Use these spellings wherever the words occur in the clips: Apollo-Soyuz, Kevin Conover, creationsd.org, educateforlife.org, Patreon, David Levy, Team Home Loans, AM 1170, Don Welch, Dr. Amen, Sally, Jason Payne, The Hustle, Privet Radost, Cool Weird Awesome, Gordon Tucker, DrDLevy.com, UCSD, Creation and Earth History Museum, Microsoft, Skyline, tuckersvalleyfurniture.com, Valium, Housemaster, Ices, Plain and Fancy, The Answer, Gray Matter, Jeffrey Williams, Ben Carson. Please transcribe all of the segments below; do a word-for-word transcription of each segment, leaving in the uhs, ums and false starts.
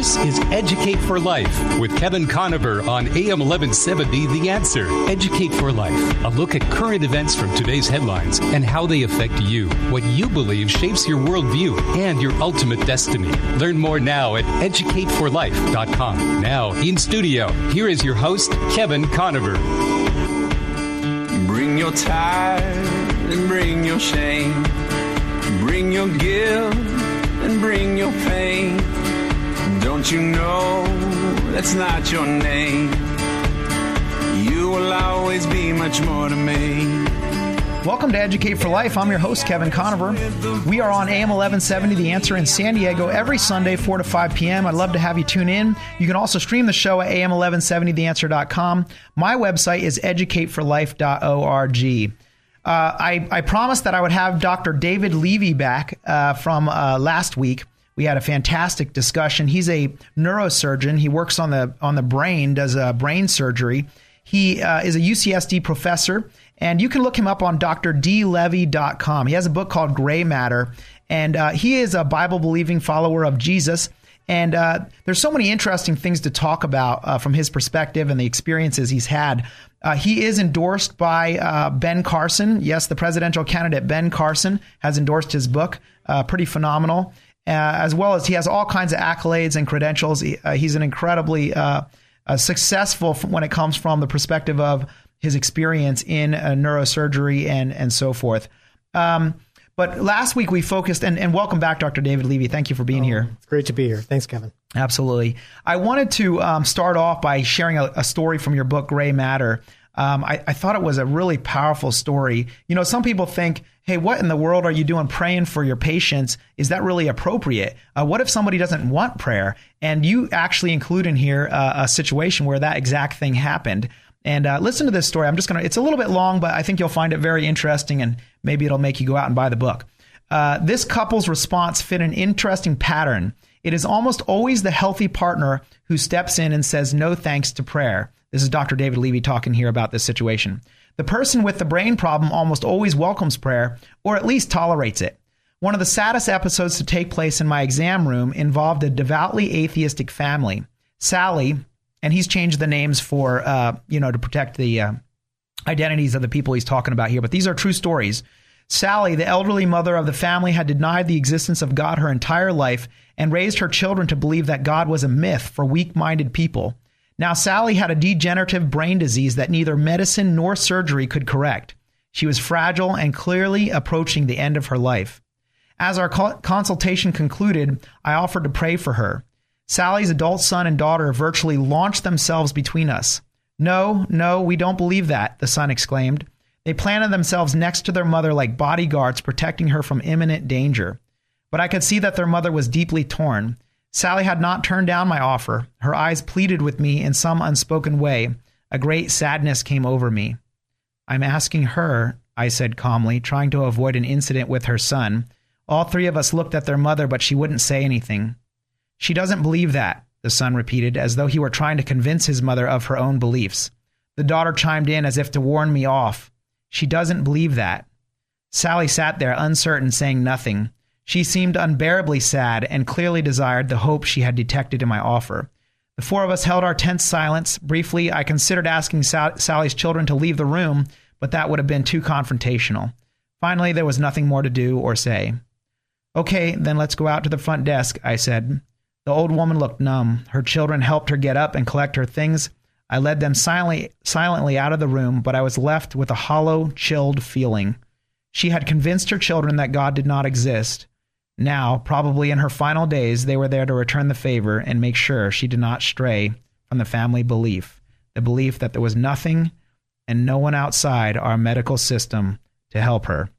This is Educate for Life with Kevin Conover on A M eleven seventy, The Answer. Educate for Life, a look at current events from today's headlines and how they affect you, what you believe shapes your worldview and your ultimate destiny. Learn more now at educate for life dot com. Now in studio, here is your host, Kevin Conover. Bring your tide and bring your shame. Bring your guilt and bring your pain. Don't you know that's not your name? You will always be much more to me. Welcome to Educate for Life. I'm your host, Kevin Conover. We are on A M eleven seventy, The Answer in San Diego, every Sunday, four to five p.m. I'd love to have you tune in. You can also stream the show at A M eleven seventy the answer dot com. My website is educate for life dot org. Uh, I, I promised that I would have Doctor David Levy back uh, from uh, last week. We had a fantastic discussion. He's a neurosurgeon. He works on the on the brain, does uh, brain surgery. He uh, is a U C S D professor, and you can look him up on Dr D Levy dot com. He has a book called Gray Matter, and uh, he is a Bible-believing follower of Jesus. And uh, there's so many interesting things to talk about uh, from his perspective and the experiences he's had. Uh, he is endorsed by uh, Ben Carson. Yes, the presidential candidate Ben Carson has endorsed his book. Uh, pretty phenomenal. Uh, as well as he has all kinds of accolades and credentials. He, uh, he's an incredibly uh, uh, successful when it comes from the perspective of his experience in uh, neurosurgery and and so forth. Um, but last week we focused, and, and welcome back, Doctor David Levy. Thank you for being oh, here. It's great to be here. Thanks, Kevin. Absolutely. I wanted to um, start off by sharing a, a story from your book, Gray Matter. Um, I, I thought it was a really powerful story. You know, some people think, hey, what in the world are you doing praying for your patients? Is that really appropriate? Uh, what if somebody doesn't want prayer? And you actually include in here uh, a situation where that exact thing happened. And uh, listen to this story. I'm just going to, it's a little bit long, but I think you'll find it very interesting and maybe it'll make you go out and buy the book. Uh, this couple's response fit an interesting pattern. It is almost always the healthy partner who steps in and says no thanks to prayer. This is Doctor David Levy talking here about this situation. The person with the brain problem almost always welcomes prayer, or at least tolerates it. One of the saddest episodes to take place in my exam room involved a devoutly atheistic family. Sally, and he's changed the names for, uh, you know, to protect the uh, identities of the people he's talking about here, but these are true stories. Sally, the elderly mother of the family, had denied the existence of God her entire life and raised her children to believe that God was a myth for weak-minded people. Now, Sally had a degenerative brain disease that neither medicine nor surgery could correct. She was fragile and clearly approaching the end of her life. As our consultation concluded, I offered to pray for her. Sally's adult son and daughter virtually launched themselves between us. No, no, we don't believe that, the son exclaimed. They planted themselves next to their mother like bodyguards, protecting her from imminent danger. But I could see that their mother was deeply torn. Sally had not turned down my offer. Her eyes pleaded with me in some unspoken way. A great sadness came over me. I'm asking her, I said calmly, trying to avoid an incident with her son. All three of us looked at their mother, but she wouldn't say anything. She doesn't believe that, the son repeated, as though he were trying to convince his mother of her own beliefs. The daughter chimed in as if to warn me off. She doesn't believe that. Sally sat there uncertain, saying nothing. She seemed unbearably sad and clearly desired the hope she had detected in my offer. The four of us held our tense silence. Briefly, I considered asking Sal- Sally's children to leave the room, but that would have been too confrontational. Finally, there was nothing more to do or say. Okay, then let's go out to the front desk, I said. The old woman looked numb. Her children helped her get up and collect her things. I led them silently, silently out of the room, but I was left with a hollow, chilled feeling. She had convinced her children that God did not exist. Now, probably in her final days, they were there to return the favor and make sure she did not stray from the family belief, the belief that there was nothing and no one outside our medical system to help her.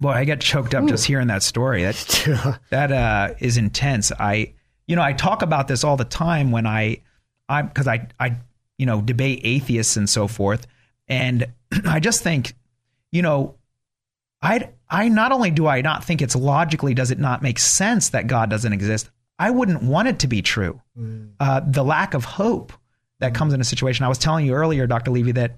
Boy, I got choked up Ooh. just hearing that story. That, that uh, is intense. I, you know, I talk about this all the time when I, I, because I, I, you know, debate atheists and so forth. And I just think, you know, I, I not only do I not think it's logically, does it not make sense that God doesn't exist? I wouldn't want it to be true. Mm. Uh, the lack of hope that mm. comes in a situation. I was telling you earlier, Doctor Levy, that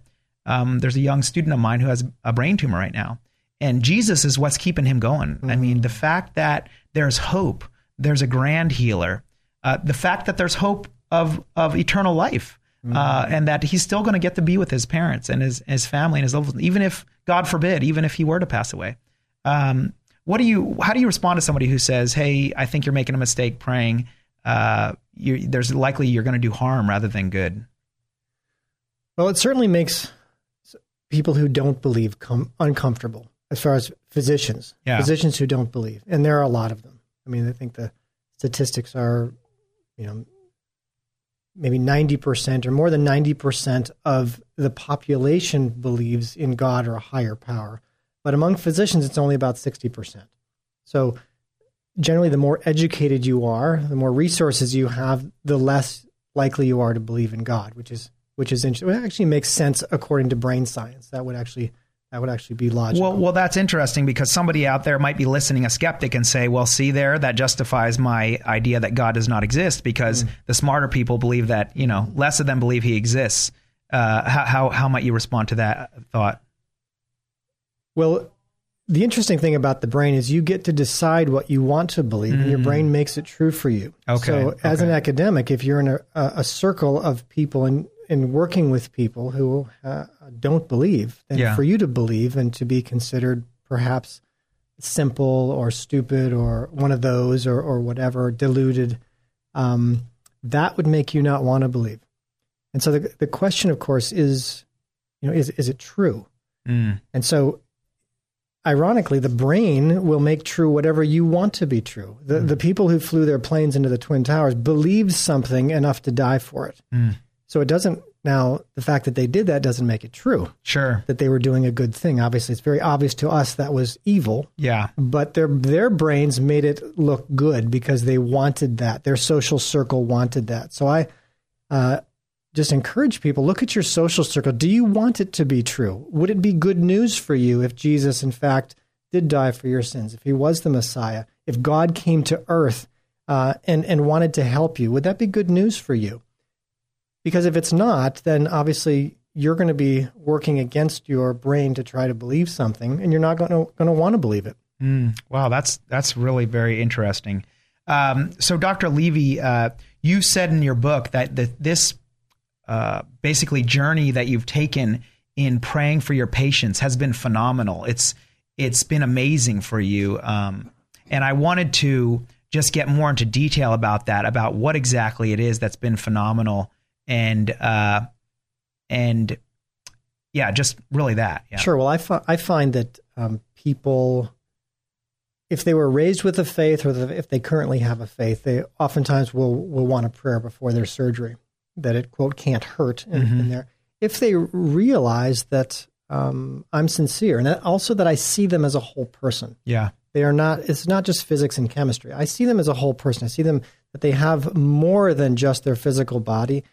um, there's a young student of mine who has a brain tumor right now, and Jesus is what's keeping him going. Mm. I mean, the fact that there's hope, there's a grand healer, uh, the fact that there's hope of of eternal life, mm-hmm. uh, and that he's still going to get to be with his parents and his his family and his loved ones, even if, God forbid, even if he were to pass away. Um, what do you? How do you respond to somebody who says, "Hey, I think you're making a mistake praying. Uh, you, there's likely you're going to do harm rather than good"? Well, it certainly makes people who don't believe com- uncomfortable. As far as physicians, yeah. physicians who don't believe, and there are a lot of them. I mean, I think the statistics are, you know, maybe ninety percent or more than ninety percent of the population believes in God or a higher power. But among physicians, it's only about sixty percent. So generally, the more educated you are, the more resources you have, the less likely you are to believe in God, which is which is interesting. It actually makes sense according to brain science. That would actually That would actually be logical. Well, well, that's interesting, because somebody out there might be listening, a skeptic, and say, well, see there, that justifies my idea that God does not exist, because mm. the smarter people believe that, you know, less of them believe he exists. Uh, how, how, how might you respond to that thought? Well, the interesting thing about the brain is you get to decide what you want to believe, mm. and your brain makes it true for you. Okay. So okay. as an academic, if you're in a, a circle of people and in working with people who uh, don't believe, and yeah. for you to believe and to be considered perhaps simple or stupid or one of those or, or whatever, deluded, um, that would make you not want to believe. And so the the question, of course, is, you know, is is it true? Mm. And so, ironically, the brain will make true whatever you want to be true. The mm. the people who flew their planes into the Twin Towers believed something enough to die for it. Mm. So it doesn't, now, the fact that they did that doesn't make it true. Sure. That they were doing a good thing. Obviously, it's very obvious to us that was evil. Yeah. But their their brains made it look good because they wanted that. Their social circle wanted that. So I uh, just encourage people, look at your social circle. Do you want it to be true? Would it be good news for you if Jesus, in fact, did die for your sins? If he was the Messiah? If God came to earth uh, and, and wanted to help you? Would that be good news for you? Because if it's not, then obviously you're going to be working against your brain to try to believe something, and you're not going to going to want to believe it. Mm, wow, that's that's really very interesting. Um, so, Doctor Levy, uh, you said in your book that the, this uh, basically journey that you've taken in praying for your patients has been phenomenal. It's it's been amazing for you, um, and I wanted to just get more into detail about that, about what exactly it is that's been phenomenal. And, uh, and yeah, just really that. Yeah. Sure. Well, I, fi- I find that um, people, if they were raised with a faith or the, if they currently have a faith, they oftentimes will, will want a prayer before their surgery, that it, quote, can't hurt in, mm-hmm. in there. If they realize that um, I'm sincere, and that also that I see them as a whole person. Yeah. They are not, it's not just physics and chemistry. I see them as a whole person. I see them that they have more than just their physical body.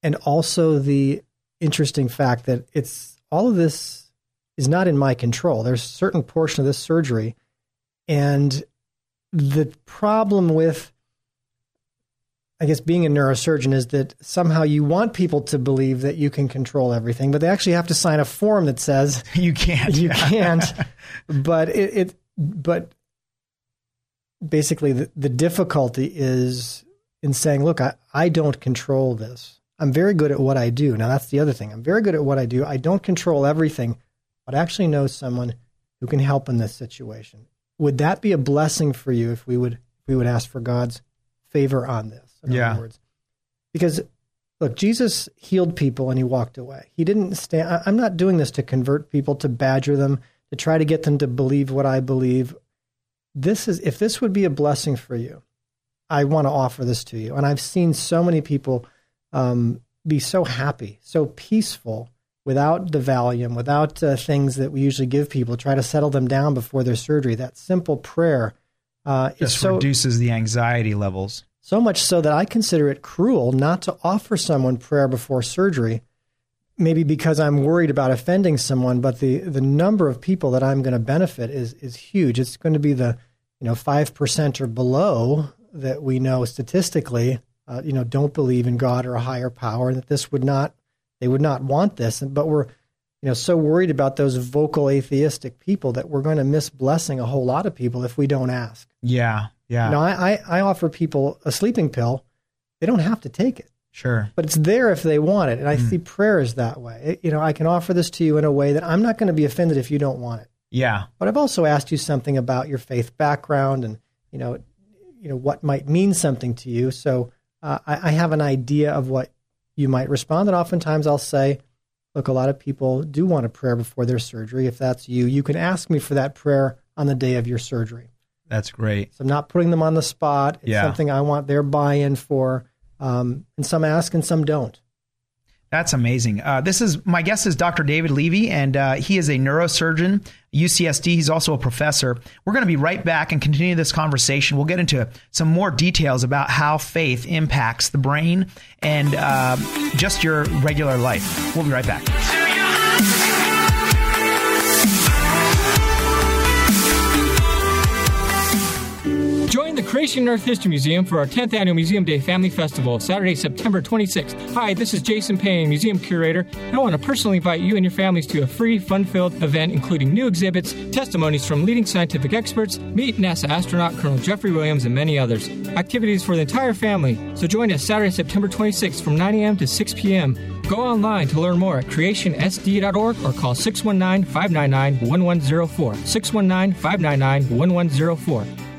And also the interesting fact that it's all of this is not in my control. There's a certain portion of this surgery. And the problem with, I guess, being a neurosurgeon is that somehow you want people to believe that you can control everything, but they actually have to sign a form that says you can't. You can't. But it, it but basically the, the difficulty is in saying, look, I, I don't control this. I'm very good at what I do. Now, that's the other thing. I'm very good at what I do. I don't control everything, but I actually know someone who can help in this situation. Would that be a blessing for you if we would if we would ask for God's favor on this? In yeah. other words. Because, look, Jesus healed people and he walked away. He didn't stand. I'm not doing this to convert people, to badger them, to try to get them to believe what I believe. This is if this would be a blessing for you, I want to offer this to you. And I've seen so many people Um, be so happy, so peaceful, without the Valium, without uh, things that we usually give people, try to settle them down before their surgery. That simple prayer uh, just is so, reduces the anxiety levels. So much so that I consider it cruel not to offer someone prayer before surgery, maybe because I'm worried about offending someone, but the, the number of people that I'm going to benefit is is huge. It's going to be the you know five percent or below that we know statistically Uh, you know, don't believe in God or a higher power, that this would not, they would not want this. But we're, you know, so worried about those vocal atheistic people that we're going to miss blessing a whole lot of people if we don't ask. Yeah, yeah. You know, I, I, I offer people a sleeping pill They don't have to take it. Sure. But it's there if they want it. And I mm. see prayer is that way. It, you know, I can offer this to you in a way that I'm not going to be offended if you don't want it. Yeah. But I've also asked you something about your faith background and, you know, you know what might mean something to you. So uh, I, I have an idea of what you might respond. And oftentimes I'll say, look, a lot of people do want a prayer before their surgery. If that's you, you can ask me for that prayer on the day of your surgery. That's great. So I'm not putting them on the spot. It's yeah. something I want their buy-in for. Um, and some ask and some don't. That's amazing. Uh, this is my guest is Doctor David Levy, and uh, he is a neurosurgeon, U C S D. He's also a professor. We're going to be right back and continue this conversation. We'll get into some more details about how faith impacts the brain and uh, just your regular life. We'll be right back. Join the Creation and Earth History Museum for our tenth Annual Museum Day Family Festival, Saturday, September twenty-sixth. Hi, this is Jason Payne, Museum Curator, and I want to personally invite you and your families to a free, fun-filled event including new exhibits, testimonies from leading scientific experts, meet NASA astronaut Colonel Jeffrey Williams, and many others. Activities for the entire family. So join us Saturday, September twenty-sixth from nine a.m. to six p.m. Go online to learn more at creation s d dot org or call six one nine, five nine nine, one one zero four, six one nine, five nine nine, one one zero four.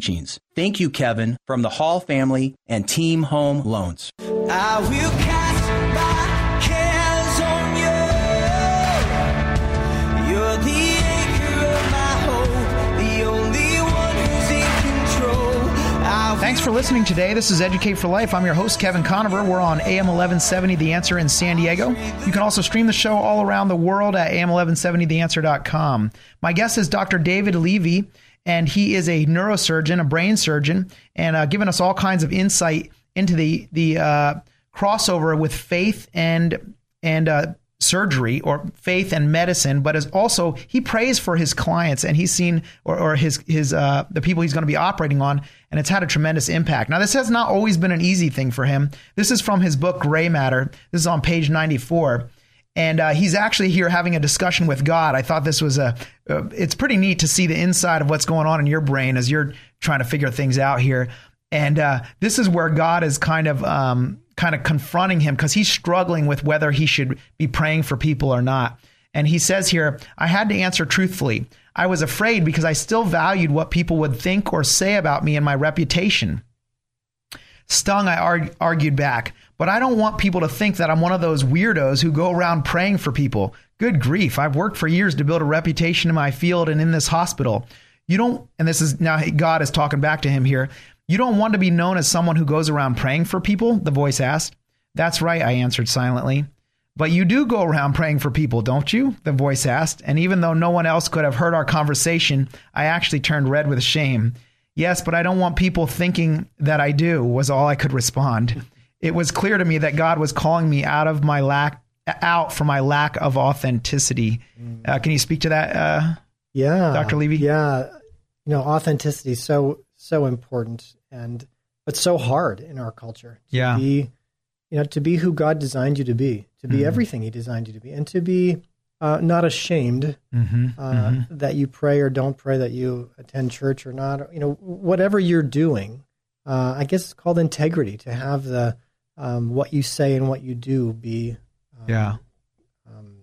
Teachings. Thank you, Kevin, from the Hall family and Team Home Loans. I will cast my cares on you. You're the anchor of my hope, the only one who's in control. I Thanks for listening today. This is Educate for Life. I'm your host, Kevin Conover. We're on A M eleven seventy, The Answer in San Diego. You can also stream the show all around the world at a m eleven seventy the answer dot com. My guest is Doctor David Levy. And he is a neurosurgeon, a brain surgeon, and uh, giving us all kinds of insight into the the uh, crossover with faith and and uh, surgery, or faith and medicine. But is also he prays for his clients, and he's seen or, or his his uh, the people he's going to be operating on, and it's had a tremendous impact. Now, this has not always been an easy thing for him. This is from his book Gray Matter. This is on page ninety-four. And uh, he's actually here having a discussion with God. I thought this was a, uh, it's pretty neat to see the inside of what's going on in your brain as you're trying to figure things out here. And uh, this is where God is kind of, um, kind of confronting him because he's struggling with whether he should be praying for people or not. And he says here, I had to answer truthfully. I was afraid because I still valued what people would think or say about me and my reputation. Stung, I arg- argued back, but I don't want people to think that I'm one of those weirdos who go around praying for people. Good grief. I've worked for years to build a reputation in my field and in this hospital. You don't, and this is now God is talking back to him here. You don't want to be known as someone who goes around praying for people, the voice asked. That's right, I answered silently. But you do go around praying for people, don't you? The voice asked. And even though no one else could have heard our conversation, I actually turned red with shame. Yes, but I don't want people thinking that I do, was all I could respond. It was clear to me that God was calling me out of my lack, out for my lack of authenticity. Uh, can you speak to that, uh, yeah, Doctor Levy? Yeah, you know, authenticity is so so important, and but so hard in our culture. To yeah, be, you know, to be who God designed you to be, to be mm-hmm. everything He designed you to be, and to be uh, not ashamed mm-hmm. Uh, mm-hmm. that you pray or don't pray, that you attend church or not, you know, whatever you're doing. Uh, I guess it's called integrity, to have the um, what you say and what you do be, um, yeah, um,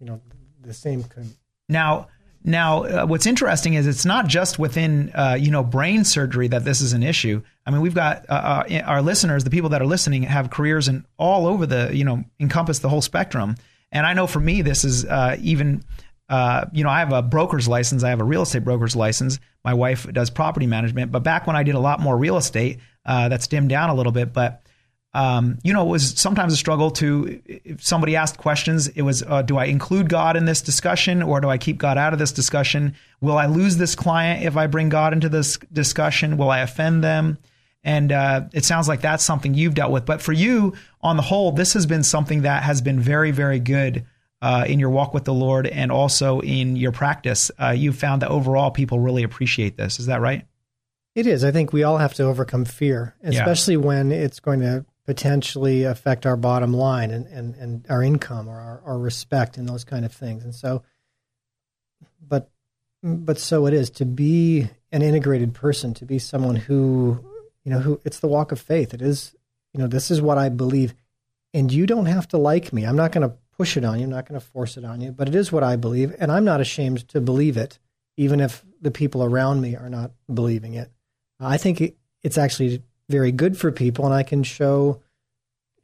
you know, the same. Con- now, Now, uh, what's interesting is it's not just within, uh, you know, brain surgery that this is an issue. I mean, we've got uh, our, our listeners, the people that are listening, have careers in all over the, you know, encompass the whole spectrum. And I know for me, this is uh, even, uh, you know, I have a broker's license. I have a real estate broker's license. My wife does property management. But back when I did a lot more real estate, uh, that's dimmed down a little bit. But Um, you know, it was sometimes a struggle to, if somebody asked questions, it was, uh, do I include God in this discussion or do I keep God out of this discussion? Will I lose this client if I bring God into this discussion? Will I offend them? And uh, it sounds like that's something you've dealt with. But for you, on the whole, this has been something that has been very, very good uh, in your walk with the Lord and also in your practice. Uh, you've found that overall people really appreciate this. Is that right? It is. I think we all have to overcome fear, especially yeah. when it's going to potentially affect our bottom line and, and, and our income or our, our respect and those kind of things. And so, but, but so it is to be an integrated person, to be someone who, you know, who it's the walk of faith. It is, you know, this is what I believe and you don't have to like me. I'm not going to push it on you. I'm not going to force it on you, but it is what I believe. And I'm not ashamed to believe it, even if the people around me are not believing it. I think it, it's actually very good for people. And I can show,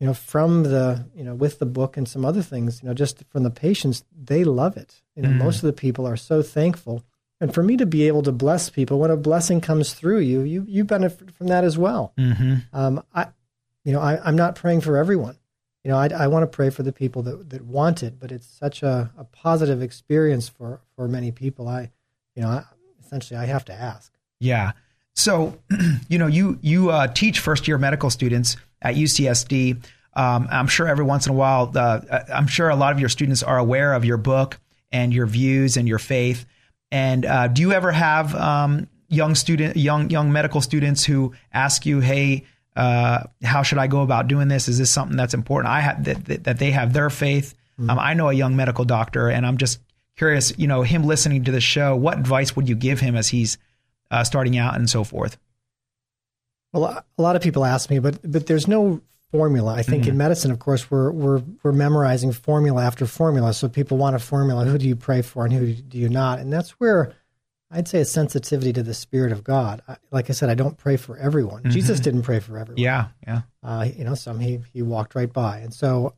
you know, from the, you know, with the book and some other things, you know, just from the patients, they love it. You know, mm. most of the people are so thankful. And for me to be able to bless people, when a blessing comes through you, you, you benefit from that as well. Mm-hmm. Um, I, you know, I, I'm not praying for everyone. You know, I, I want to pray for the people that, that want it, but it's such a, a positive experience for, for many people. I, you know, I, essentially I have to ask. Yeah. So, you know, you you uh, teach first-year medical students at U C S D. Um, I'm sure every once in a while, uh, I'm sure a lot of your students are aware of your book and your views and your faith. And uh, do you ever have um, young student, young young medical students who ask you, "Hey, uh, how should I go about doing this? Is this something that's important?" I have that, that they have their faith. Mm-hmm. Um, I know a young medical doctor, and I'm just curious. You know, him listening to the show, what advice would you give him as he's Uh, starting out and so forth? Well, a lot of people ask me, but but there's no formula. I think mm-hmm. in medicine, of course, we're we're we're memorizing formula after formula. So people want a formula. Who do you pray for and who do you not? And that's where I'd say a sensitivity to the Spirit of God. I, like I said, I don't pray for everyone. Mm-hmm. Jesus didn't pray for everyone. Yeah, yeah. Uh, you know, some he he walked right by, and so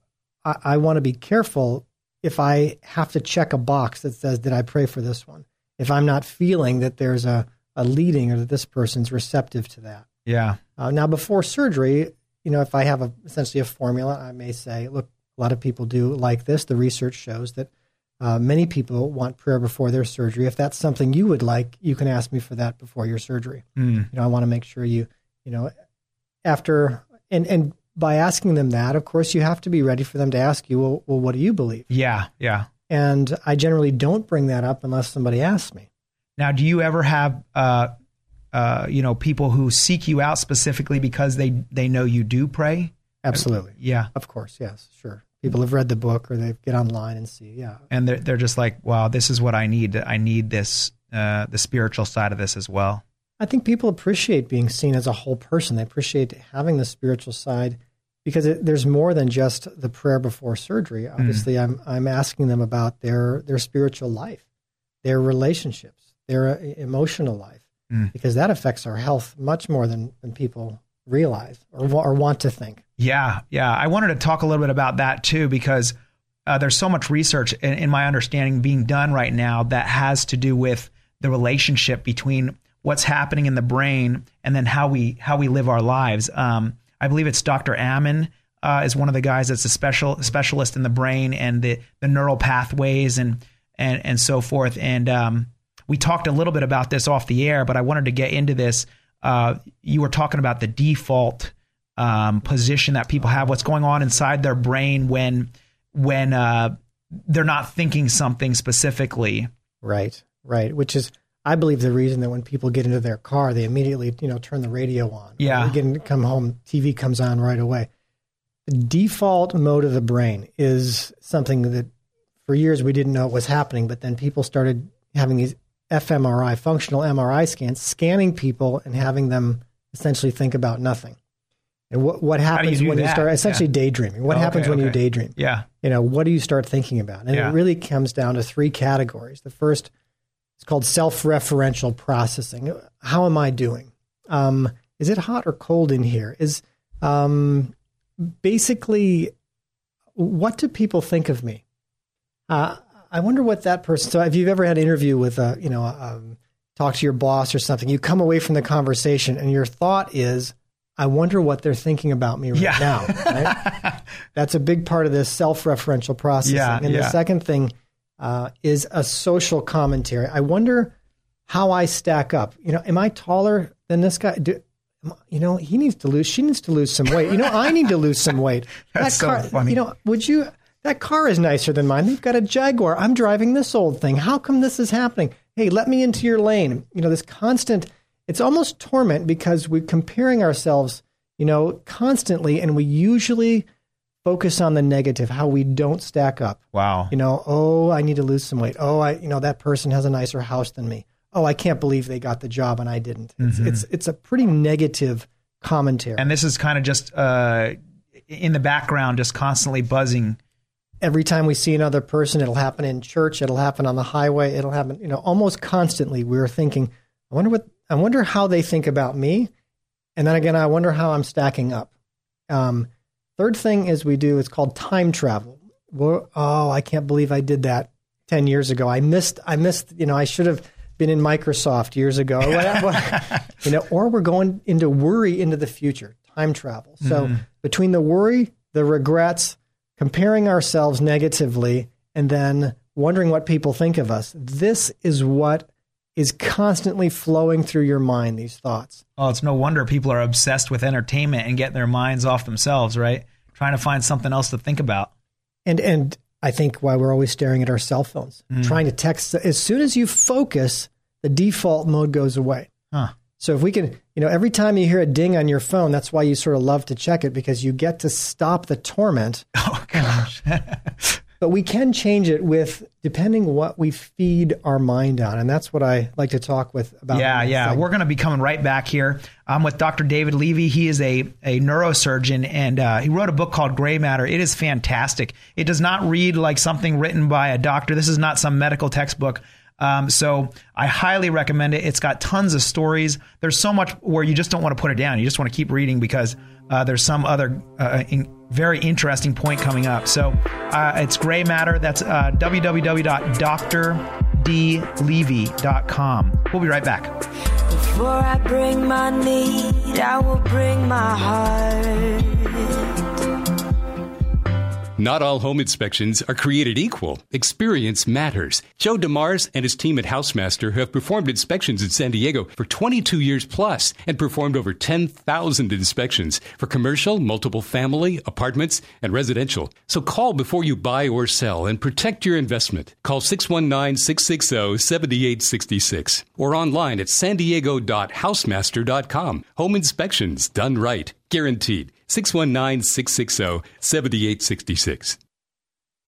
I, I want to be careful if I have to check a box that says, "Did I pray for this one?" If I'm not feeling that there's a a leading or that this person's receptive to that. Yeah. Uh, now, before surgery, you know, if I have a, essentially a formula, I may say, look, a lot of people do like this. The research shows that uh, many people want prayer before their surgery. If that's something you would like, you can ask me for that before your surgery. Mm. You know, I want to make sure you, you know, after, and, and by asking them that, of course, you have to be ready for them to ask you, well, well what do you believe? Yeah, yeah. And I generally don't bring that up unless somebody asks me. Now, do you ever have, uh, uh, you know, people who seek you out specifically because they, they know you do pray? Absolutely. Yeah. Of course. Yes. Sure. People have read the book or they get online and see. Yeah. And they're, they're just like, wow, this is what I need. I need this, uh, the spiritual side of this as well. I think people appreciate being seen as a whole person. They appreciate having the spiritual side because it, there's more than just the prayer before surgery. Obviously, mm. I'm I'm asking them about their, their spiritual life, their relationships, their emotional life, mm. because that affects our health much more than, than people realize or, or want to think. Yeah, yeah. I wanted to talk a little bit about that too, because uh, there's so much research, in, in my understanding, being done right now that has to do with the relationship between what's happening in the brain and then how we how we live our lives. Um, I believe it's Doctor Amen uh, is one of the guys that's a special specialist in the brain and the, the neural pathways and and and so forth. And um, we talked a little bit about this off the air, but I wanted to get into this. Uh, you were talking about the default um, position that people have, what's going on inside their brain when when uh, they're not thinking something specifically. Right, right. Which is, I believe, the reason that when people get into their car, they immediately, you know, turn the radio on. Yeah. They get come home, T V comes on right away. The default mode of the brain is something that for years we didn't know was happening, but then people started having these fMRI, functional M R I scans, scanning people and having them essentially think about nothing. And what what happens you when that? you start essentially yeah. daydreaming? What oh, happens okay, when okay. you daydream? Yeah. You know, what do you start thinking about? And yeah. it really comes down to three categories. The first It's called self-referential processing. How am I doing? Um, is it hot or cold in here? Is um, basically, what do people think of me? Uh, I wonder what that person. So, if you've ever had an interview with a, you know, a, um, talk to your boss or something, you come away from the conversation and your thought is, I wonder what they're thinking about me right yeah. now. Right? That's a big part of this self-referential processing. Yeah, and yeah. the second thing uh, is a social commentary. I wonder how I stack up. You know, am I taller than this guy? Do, you know, he needs to lose, she needs to lose some weight. You know, I need to lose some weight. That's that car, so funny. You know, would you, that car is nicer than mine. They've got a Jaguar. I'm driving this old thing. How come this is happening? Hey, let me into your lane. You know, this constant, it's almost torment because we're comparing ourselves, you know, constantly, and we usually focus on the negative, how we don't stack up. Wow. You know, oh, I need to lose some weight. Oh, I, you know, that person has a nicer house than me. Oh, I can't believe they got the job and I didn't. It's mm-hmm. it's, it's a pretty negative commentary. And this is kind of just uh, in the background, just constantly buzzing. Every time we see another person, it'll happen in church. It'll happen on the highway. It'll happen, you know, almost constantly. We're thinking, I wonder what, I wonder how they think about me. And then again, I wonder how I'm stacking up. Um, third thing is we do, it's called time travel. We're, oh, I can't believe I did that ten years ago. I missed, I missed, you know, I should have been in Microsoft years ago. You know, or we're going into worry into the future, time travel. So mm-hmm. between the worry, the regrets, comparing ourselves negatively, and then wondering what people think of us. This is what is constantly flowing through your mind, these thoughts. Oh, it's no wonder people are obsessed with entertainment and getting their minds off themselves, right? Trying to find something else to think about. And and I think why we're always staring at our cell phones, mm. trying to text. As soon as you focus, the default mode goes away. Huh. So if we can, you know, every time you hear a ding on your phone, that's why you sort of love to check it, because you get to stop the torment. Oh, gosh. But we can change it with depending what we feed our mind on. And that's what I like to talk with about. Yeah, yeah. Segment. We're going to be coming right back here. I'm with Doctor David Levy. He is a, a neurosurgeon, and uh, he wrote a book called Gray Matter. It is fantastic. It does not read like something written by a doctor. This is not some medical textbook. Um, so I highly recommend it. It's got tons of stories. There's so much where you just don't want to put it down. You just want to keep reading because uh, there's some other uh, in, very interesting point coming up. So uh, it's Gray Matter. That's uh, w w w dot dr d levy dot com. We'll be right back. Before I bring my need, I will bring my heart. Not all home inspections are created equal. Experience matters. Joe DeMars and his team at Housemaster have performed inspections in San Diego for twenty-two years plus and performed over ten thousand inspections for commercial, multiple family, apartments, and residential. So call before you buy or sell and protect your investment. Call six one nine, six six zero, seven eight six six or online at san diego dot housemaster dot com. Home inspections done right. Guaranteed. six one nine, six six zero, seven eight six six.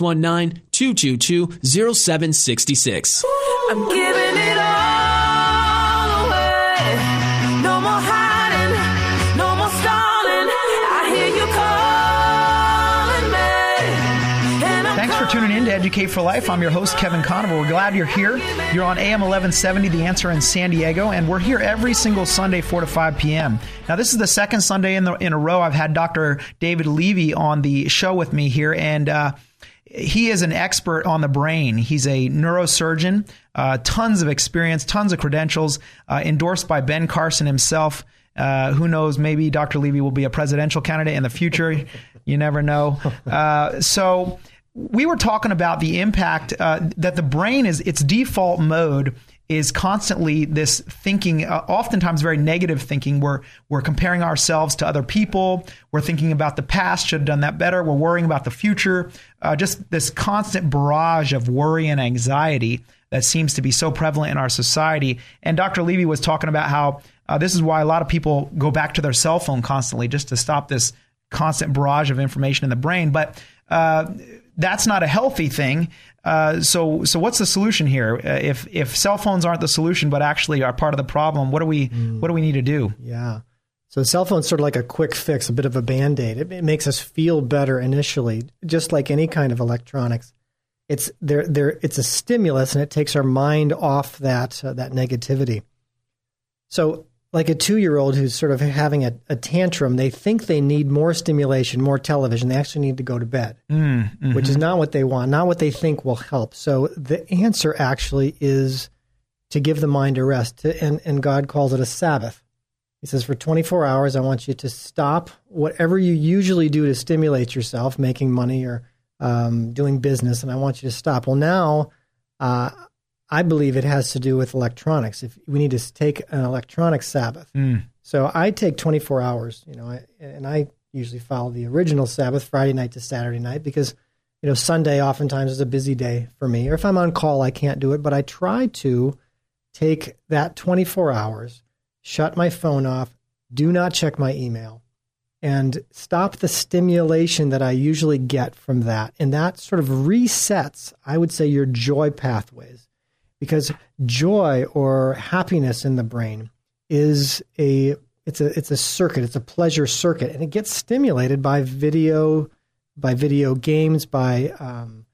one nine, two two two, zero seven six six. I'm giving it all away. No more hiding, no more stalling. I hear you calling me. And I'm Thanks for tuning in to Educate for Life. I'm your host, Kevin Conover. We're glad you're here. You're on A M eleven seventy, The Answer in San Diego, and we're here every single Sunday, four to five p.m. Now, this is the second Sunday in, the, in a row I've had Doctor David Levy on the show with me here, and uh, he is an expert on the brain. He's a neurosurgeon, uh, tons of experience, tons of credentials, uh, endorsed by Ben Carson himself. Uh, who knows? Maybe Doctor Levy will be a presidential candidate in the future. You never know. Uh, so we were talking about the impact uh, that the brain is, its default mode is constantly this thinking, uh, oftentimes very negative thinking. We're, we're comparing ourselves to other people. We're thinking about the past, should have done that better. We're worrying about the future. Uh, just this constant barrage of worry and anxiety that seems to be so prevalent in our society. And Doctor Levy was talking about how uh, this is why a lot of people go back to their cell phone constantly, just to stop this constant barrage of information in the brain. But uh, that's not a healthy thing. Uh, so so what's the solution here? Uh, if if cell phones aren't the solution, but actually are part of the problem, what do we mm. what do we need to do? Yeah. So the cell phone's sort of like a quick fix, a bit of a Band-Aid. It, it makes us feel better initially, just like any kind of electronics. It's there, there. It's a stimulus, and it takes our mind off that uh, that negativity. So, like a two-year-old who's sort of having a, a tantrum, they think they need more stimulation, more television. They actually need to go to bed, mm, mm-hmm. which is not what they want, not what they think will help. So the answer actually is to give the mind a rest, to, and, and God calls it a Sabbath. He says, for twenty-four hours, I want you to stop whatever you usually do to stimulate yourself, making money or um, doing business, and I want you to stop. Well, now uh, I believe it has to do with electronics. If we need to take an electronic Sabbath. Mm. So I take twenty-four hours, you know, I, and I usually follow the original Sabbath, Friday night to Saturday night, because, you know, Sunday oftentimes is a busy day for me. Or if I'm on call, I can't do it, but I try to take that twenty-four hours, shut my phone off, do not check my email, and stop the stimulation that I usually get from that. And that sort of resets, I would say, your joy pathways, because joy or happiness in the brain is a it's a it's a circuit, it's a pleasure circuit, and it gets stimulated by video, by video games, by um,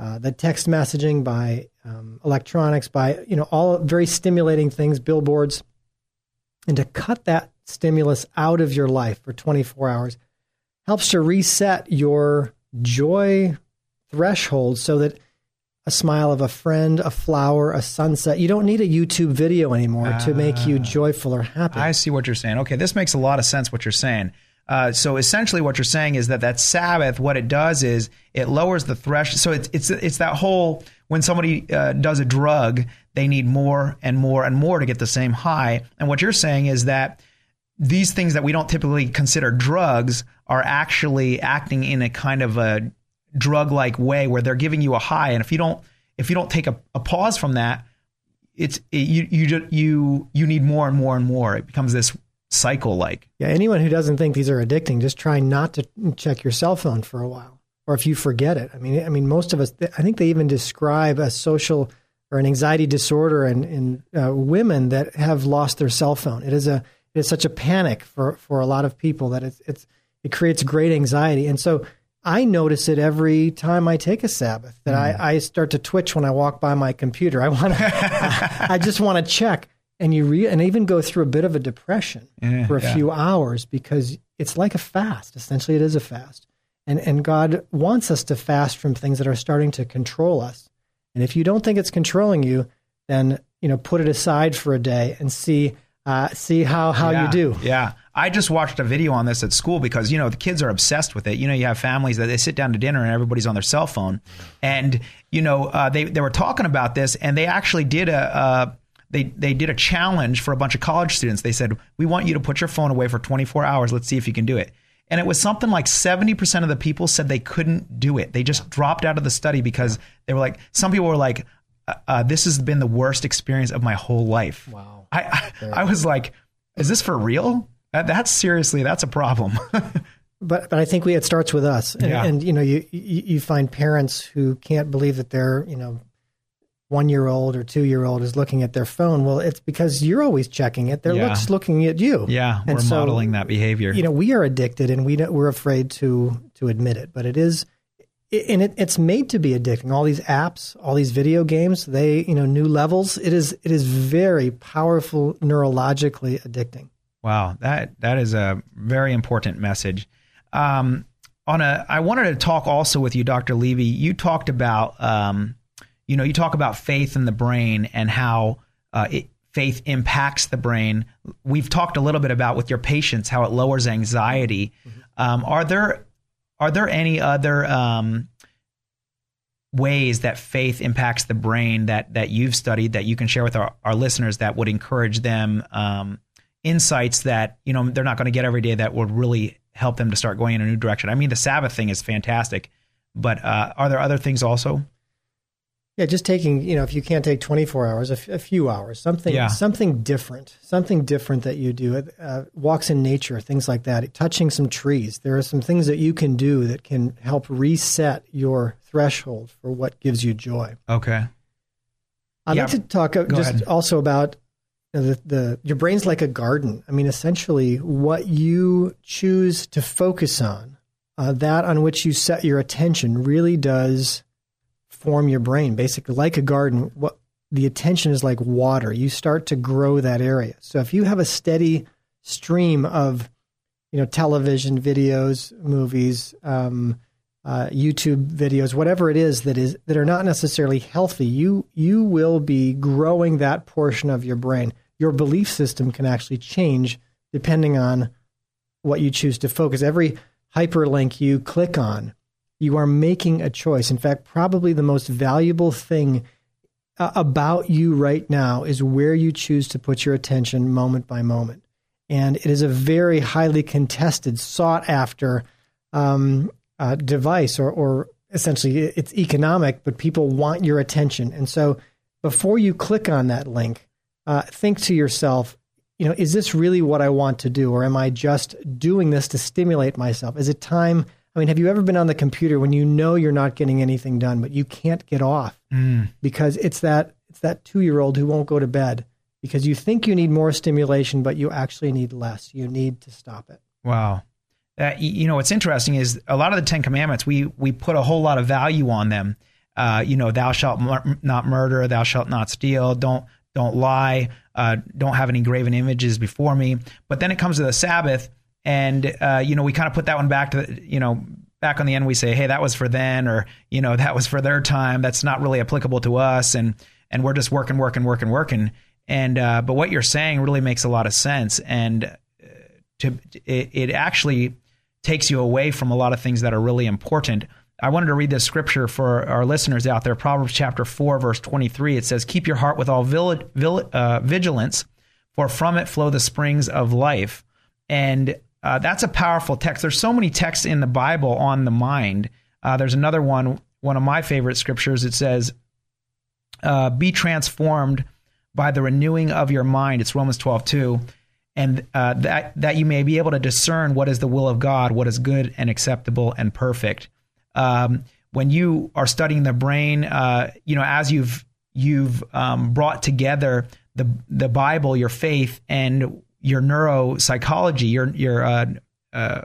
uh, the text messaging, by um, electronics, by you know all very stimulating things, billboards. And to cut that stimulus out of your life for twenty-four hours helps to reset your joy threshold so that a smile of a friend, a flower, a sunset, you don't need a YouTube video anymore uh, to make you joyful or happy. I see what you're saying. Okay, this makes a lot of sense, what you're saying. Uh, so essentially what you're saying is that that Sabbath, what it does is it lowers the threshold. So it's it's it's that whole, when somebody uh, does a drug, they need more and more and more to get the same high. And what you're saying is that these things that we don't typically consider drugs are actually acting in a kind of a drug-like way where they're giving you a high. And if you don't if you don't take a, a pause from that, it's it, you you you you need more and more and more. It becomes this cycle-like. Yeah, anyone who doesn't think these are addicting, just try not to check your cell phone for a while, or if you forget it. I mean, I mean, most of us, I think they even describe a social or an anxiety disorder in, in uh, women that have lost their cell phone. It is a it is such a panic for, for a lot of people that it's, it's it creates great anxiety. And so I notice it every time I take a Sabbath, that mm. I, I start to twitch when I walk by my computer. I want I, I just want to check. And you re- and even go through a bit of a depression yeah, for a yeah. few hours, because it's like a fast. Essentially, it is a fast. And and God wants us to fast from things that are starting to control us. And if you don't think it's controlling you, then you know put it aside for a day and see uh, see how, how yeah, you do. Yeah. I just watched a video on this at school because, you know, the kids are obsessed with it. You know, you have families that they sit down to dinner and everybody's on their cell phone. And, you know, uh, they, they were talking about this, and they actually did a... a They they did a challenge for a bunch of college students. They said, we want you to put your phone away for twenty-four hours. Let's see if you can do it. And it was something like seventy percent of the people said they couldn't do it. They just dropped out of the study because they were like, some people were like, uh, uh, this has been the worst experience of my whole life. Wow. I I, I was like, is this for real? That, that's seriously, that's a problem. But but I think we it starts with us. And, yeah. and you know, you, you you find parents who can't believe that they're, you know, one-year-old or two-year-old is looking at their phone. Well, it's because you're always checking it. They're yeah. looks looking at you. Yeah, and we're so, modeling that behavior. You know, we are addicted, and we don't, we're afraid to to admit it. But it is, and it, it's made to be addicting. All these apps, all these video games, they you know new levels. It is it is very powerful neurologically addicting. Wow, that that is a very important message. Um, on a, I wanted to talk also with you, Doctor Levy. You talked about. Um, You know, you talk about faith in the brain and how uh, it, faith impacts the brain. We've talked a little bit about with your patients how it lowers anxiety. Mm-hmm. Um, are there are there any other um, ways that faith impacts the brain that that you've studied that you can share with our, our listeners that would encourage them um, insights that you know they're not going to get every day that would really help them to start going in a new direction? I mean, the Sabbath thing is fantastic, but uh, are there other things also? Yeah, just taking, you know, if you can't take twenty-four hours, a, f- a few hours, something yeah. something different, something different that you do. Uh, walks in nature, things like that, touching some trees. There are some things that you can do that can help reset your threshold for what gives you joy. Okay. I'd yeah. like to talk Go just ahead. also about the, the your brain's like a garden. I mean, essentially what you choose to focus on, uh, that on which you set your attention really does form your brain. Basically, like a garden, what the attention is like water. You start to grow that area. So if you have a steady stream of, you know, television, videos, movies, um, uh, YouTube videos, whatever it is that is that are not necessarily healthy, you you will be growing that portion of your brain. Your belief system can actually change depending on what you choose to focus. Every hyperlink you click on, you are making a choice. In fact, probably the most valuable thing uh, about you right now is where you choose to put your attention moment by moment. And it is a very highly contested, sought after um, uh, device, or, or essentially it's economic, but people want your attention. And so before you click on that link, uh, think to yourself, you know, is this really what I want to do? Or am I just doing this to stimulate myself? Is it time... I mean, have you ever been on the computer when you know you're not getting anything done, but you can't get off mm. because it's that it's that two-year-old who won't go to bed because you think you need more stimulation, but you actually need less. You need to stop it. Wow. Uh, you know, what's interesting is a lot of the Ten Commandments, we we put a whole lot of value on them. Uh, you know, thou shalt mur- not murder, thou shalt not steal, don't don't lie, uh, don't have any graven images before me. But then it comes to the Sabbath. And, uh, you know, we kind of put that one back to, the, you know, back on the end, we say, hey, that was for then, or, you know, that was for their time. That's not really applicable to us. And, and we're just working, working, working, working. And, uh, but what you're saying really makes a lot of sense. And to, it, it actually takes you away from a lot of things that are really important. I wanted to read this scripture for our listeners out there. Proverbs chapter four, verse twenty-three, it says, keep your heart with all vil- vil- uh, vigilance, for from it flow the springs of life. And, Uh, that's a powerful text. There's so many texts in the Bible on the mind. Uh, there's another one, one of my favorite scriptures. It says, uh, be transformed by the renewing of your mind. It's Romans twelve two. And uh, that, that you may be able to discern what is the will of God, what is good and acceptable and perfect. Um, when you are studying the brain, uh, you know, as you've, you've um, brought together the, the Bible, your faith, and your neuropsychology, your your uh, uh,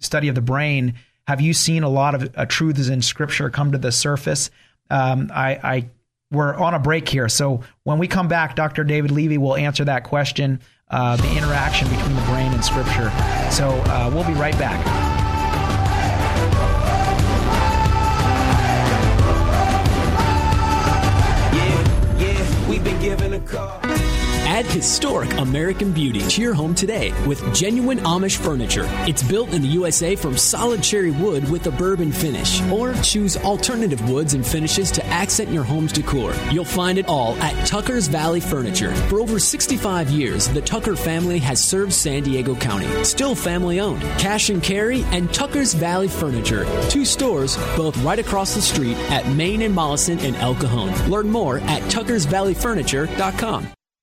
study of the brain, have you seen a lot of uh, truths in Scripture come to the surface? Um, I, I we're on a break here, so when we come back, Doctor David Levy will answer that question: uh, the interaction between the brain and Scripture. So uh, we'll be right back. Yeah, yeah, we've been given a call. Add historic American beauty to your home today with genuine Amish furniture. It's built in the U S A from solid cherry wood with a bourbon finish. Or choose alternative woods and finishes to accent your home's decor. You'll find it all at Tucker's Valley Furniture. For over sixty-five years, the Tucker family has served San Diego County. Still family-owned. Cash and Carry and Tucker's Valley Furniture. Two stores, both right across the street at Main and Mollison and El Cajon. Learn more at tuckers valley furniture dot com.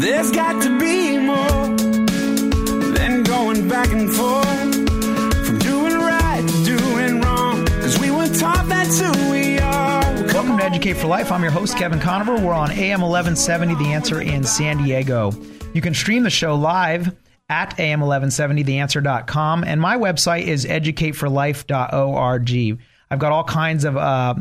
There's got to be more than going back and forth. Educate for Life. I'm your host, Kevin Conover. We're on A M eleven seventy, The Answer in San Diego. You can stream the show live at A M eleven seventy the answer dot com, and my website is educate for life dot org. I've got all kinds of uh,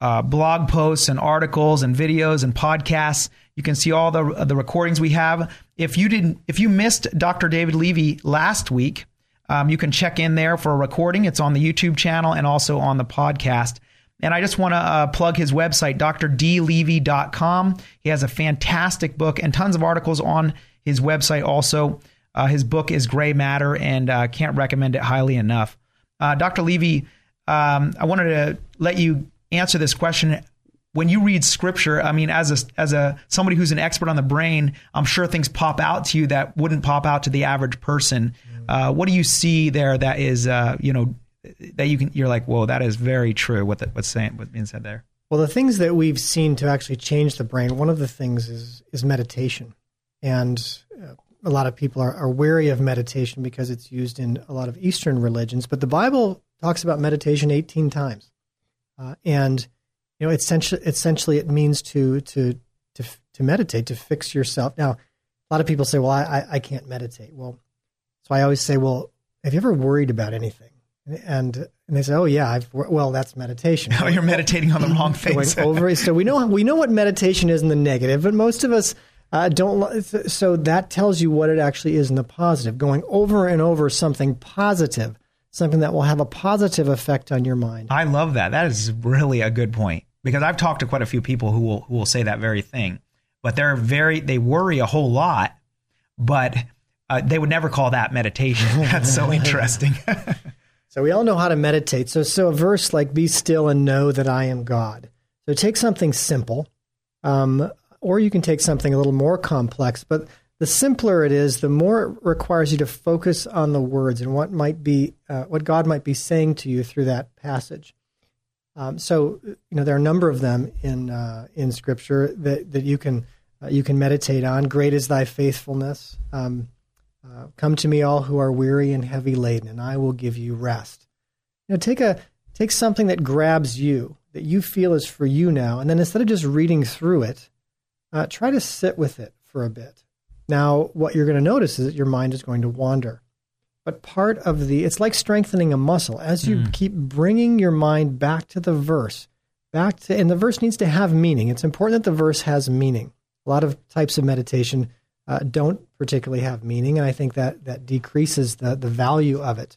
uh, blog posts and articles and videos and podcasts. You can see all the uh, the recordings we have. If you didn't, if you missed Doctor David Levy last week, um, you can check in there for a recording. It's on the YouTube channel and also on the podcast. And I just want to uh, plug his website, Dr D Levy dot com. He has a fantastic book and tons of articles on his website also. Uh, his book is Gray Matter, and I uh, can't recommend it highly enough. Uh, Doctor Levy, um, I wanted to let you answer this question. When you read scripture, I mean, as a, as a somebody who's an expert on the brain, I'm sure things pop out to you that wouldn't pop out to the average person. Uh, what do you see there that is, uh, you know, that you can, you're like, whoa, that is very true, what the, what's saying, what's being said there? Well, the things that we've seen to actually change the brain, one of the things is is meditation. And uh, a lot of people are, are wary of meditation because it's used in a lot of Eastern religions, but the Bible talks about meditation eighteen times. Uh, and, you know, essentially, essentially it means to, to, to, to meditate, to fix yourself. Now, a lot of people say, well, I, I, I can't meditate. Well, so I always say, well, have you ever worried about anything? And, and they say, oh yeah, I've, well, that's meditation. Oh, you're meditating on the wrong things. over, so we know, we know what meditation is in the negative, but most of us, Uh, don't so that tells you what it actually is in the positive. Going over and over something positive, something that will have a positive effect on your mind. I love that. That is really a good point, because I've talked to quite a few people who will who will say that very thing, but they're very they worry a whole lot, but uh, they would never call that meditation. That's so interesting. So we all know how to meditate. So so a verse like "Be still and know that I am God." So take something simple. Um, Or you can take something a little more complex, but the simpler it is, the more it requires you to focus on the words and what might be, uh, what God might be saying to you through that passage. Um, so, you know, there are a number of them in uh, in Scripture that that you can uh, you can meditate on. Great is thy faithfulness. Um, uh, Come to me, all who are weary and heavy laden, and I will give you rest. You know, take a take something that grabs you, that you feel is for you now, and then instead of just reading through it, Uh, try to sit with it for a bit. Now, what you're going to notice is that your mind is going to wander. But part of the, it's like strengthening a muscle. As you mm. keep bringing your mind back to the verse, back to, and the verse needs to have meaning. It's important that the verse has meaning. A lot of types of meditation uh, don't particularly have meaning, and I think that, that decreases the, the value of it.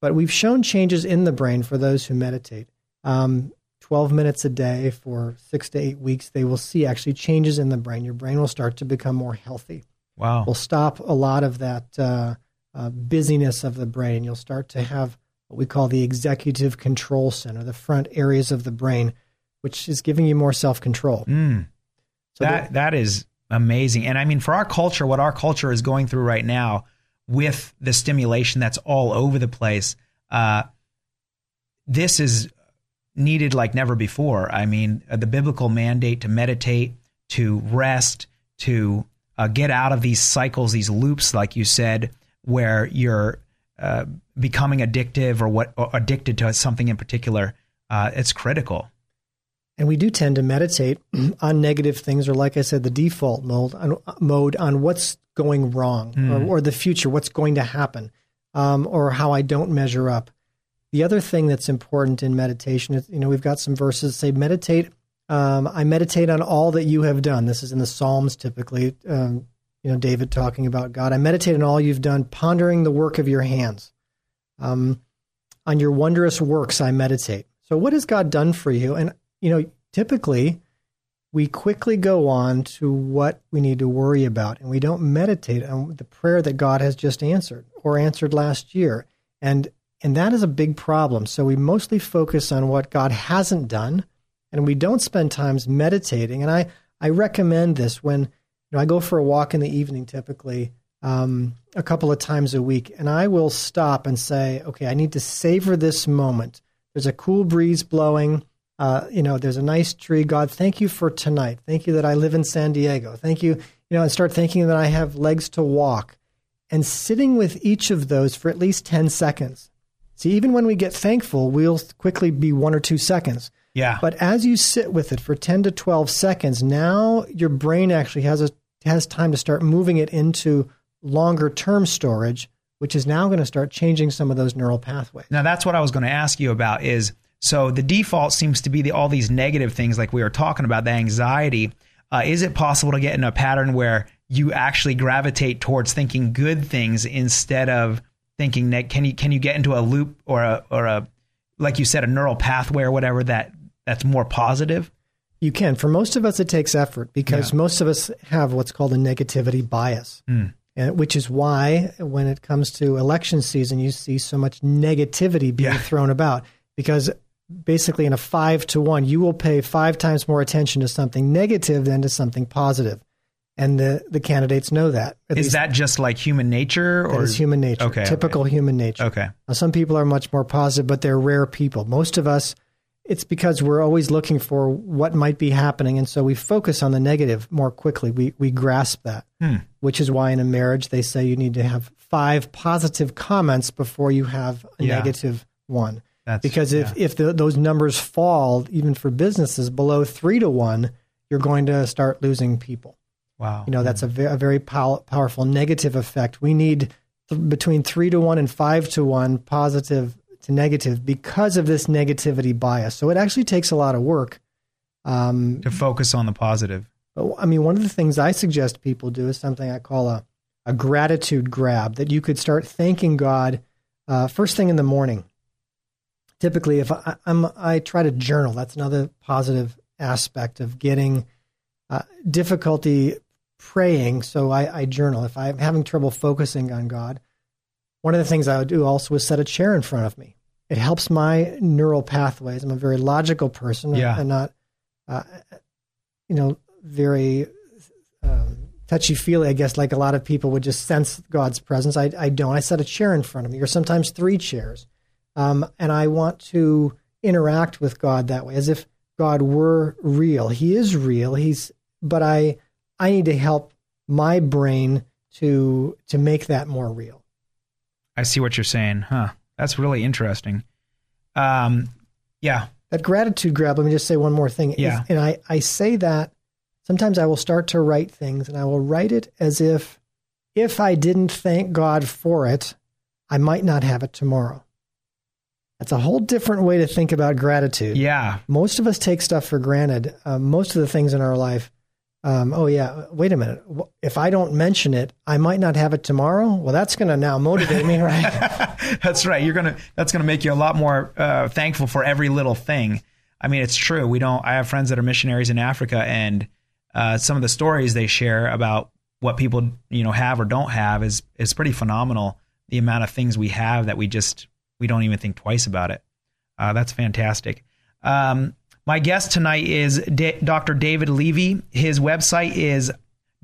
But we've shown changes in the brain for those who meditate. Um, twelve minutes a day for six to eight weeks, they will see actually changes in the brain. Your brain will start to become more healthy. Wow. We'll stop a lot of that uh, uh, busyness of the brain. You'll start to have what we call the executive control center, the front areas of the brain, which is giving you more self-control. Mm. So that, that is amazing. And I mean, for our culture, what our culture is going through right now with the stimulation that's all over the place, uh, this is needed like never before. I mean, the biblical mandate to meditate, to rest, to uh, get out of these cycles, these loops, like you said, where you're uh, becoming addictive or what or addicted to something in particular. Uh, it's critical. And we do tend to meditate on negative things, or like I said, the default mode on, mode on what's going wrong mm. or, or the future, what's going to happen, um, or how I don't measure up. The other thing that's important in meditation is, you know, we've got some verses that say, meditate, um, I meditate on all that you have done. This is in the Psalms typically, um, you know, David talking about God. I meditate on all you've done, pondering the work of your hands. Um, on your wondrous works, I meditate. So what has God done for you? And, you know, typically we quickly go on to what we need to worry about, and we don't meditate on the prayer that God has just answered or answered last year. And And that is a big problem. So we mostly focus on what God hasn't done, and we don't spend times meditating. And I, I recommend this when you know, I go for a walk in the evening, typically um, a couple of times a week, and I will stop and say, okay, I need to savor this moment. There's a cool breeze blowing. Uh, you know, there's a nice tree. God, thank you for tonight. Thank you that I live in San Diego. Thank you. You know, and start thinking that I have legs to walk, and sitting with each of those for at least ten seconds. See, even when we get thankful, we'll quickly be one or two seconds. Yeah. But as you sit with it for ten to twelve seconds, now your brain actually has a has time to start moving it into longer term storage, which is now going to start changing some of those neural pathways. Now, that's what I was going to ask you about is, so the default seems to be the, all these negative things like we were talking about, the anxiety. Uh, is it possible to get in a pattern where you actually gravitate towards thinking good things instead of thinking that, can you, can you get into a loop or a, or a, like you said, a neural pathway or whatever that that's more positive? You can. For most of us, it takes effort because yeah. most of us have what's called a negativity bias. Mm. And which is why when it comes to election season, you see so much negativity being yeah. thrown about, because basically in a five to one, you will pay five times more attention to something negative than to something positive. And the, the candidates know that. Is that just like human nature? Or is human nature. Okay. Typical okay. human nature. Okay. Now, some people are much more positive, but they're rare people. Most of us, it's because we're always looking for what might be happening. And so we focus on the negative more quickly. We we grasp that, hmm. which is why in a marriage, they say you need to have five positive comments before you have a yeah. negative one. That's, because if, yeah. if the, those numbers fall, even for businesses below three to one, you're going to start losing people. Wow. You know, that's a, ve- a very pow- powerful negative effect. We need th- between three to one and five to one, positive to negative, because of this negativity bias. So it actually takes a lot of work. Um, to focus on the positive. But, I mean, one of the things I suggest people do is something I call a, a gratitude grab, that you could start thanking God uh, first thing in the morning. Typically, if I, I'm, I try to journal, that's another positive aspect of getting uh, difficulty praying, so I, I journal. If I'm having trouble focusing on God, one of the things I would do also is set a chair in front of me. It helps my neural pathways. I'm a very logical person. Yeah. I'm not, uh, you know, very um, touchy-feely, I guess, like a lot of people would just sense God's presence. I, I don't. I set a chair in front of me, or sometimes three chairs. Um, and I want to interact with God that way, as if God were real. He is real. He's, but I... I need to help my brain to to make that more real. I see what you're saying. Huh. That's really interesting. Um, yeah. That gratitude grab, let me just say one more thing. Yeah. Is, and I, I say that sometimes I will start to write things, and I will write it as if, if I didn't thank God for it, I might not have it tomorrow. That's a whole different way to think about gratitude. Yeah. Most of us take stuff for granted. Uh, most of the things in our life. Um, oh, yeah, wait a minute. If I don't mention it, I might not have it tomorrow. Well, that's going to now motivate me, right? That's right. You're going to, that's going to make you a lot more uh, thankful for every little thing. I mean, it's true. We don't, I have friends that are missionaries in Africa, and uh, some of the stories they share about what people, you know, have or don't have is, is pretty phenomenal. The amount of things we have that we just, we don't even think twice about it. Uh, that's fantastic. Um, My guest tonight is D- Doctor David Levy. His website is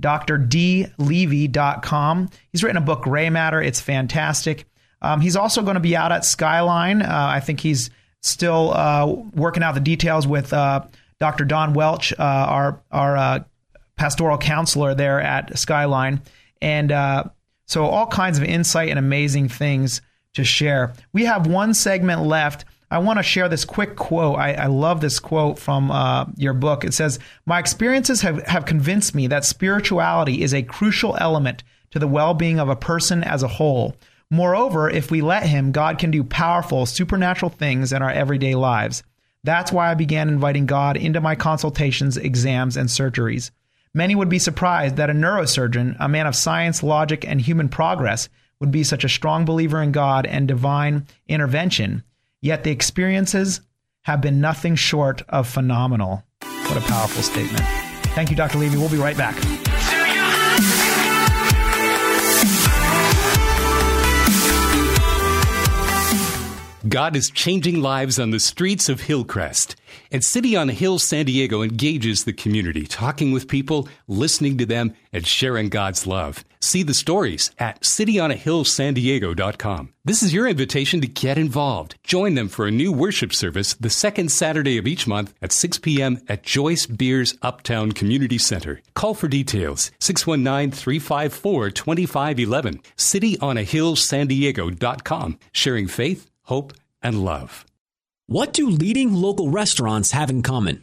D R D Levy dot com. He's written a book, Gray Matter. It's fantastic. Um, he's also going to be out at Skyline. Uh, I think he's still uh, working out the details with uh, Doctor Don Welch, uh, our our uh, pastoral counselor there at Skyline. And uh, so all kinds of insight and amazing things to share. We have one segment left. I want to share this quick quote. I, I love this quote from uh, your book. It says, "My experiences have, have convinced me that spirituality is a crucial element to the well-being of a person as a whole. Moreover, if we let him, God can do powerful, supernatural things in our everyday lives. That's why I began inviting God into my consultations, exams, and surgeries. Many would be surprised that a neurosurgeon, a man of science, logic, and human progress, would be such a strong believer in God and divine intervention. Yet the experiences have been nothing short of phenomenal." What a powerful statement. Thank you, Doctor Levy. We'll be right back. God is changing lives on the streets of Hillcrest. At City on a Hill, San Diego engages the community, talking with people, listening to them, and sharing God's love. See the stories at city on a hill san diego dot com. This is your invitation to get involved. Join them for a new worship service the second Saturday of each month at six p.m. at Joyce Beer's Uptown Community Center. Call for details, six one nine, three five four, two five one one. city on a hill san diego dot com. Sharing faith, hope, and love. What do leading local restaurants have in common?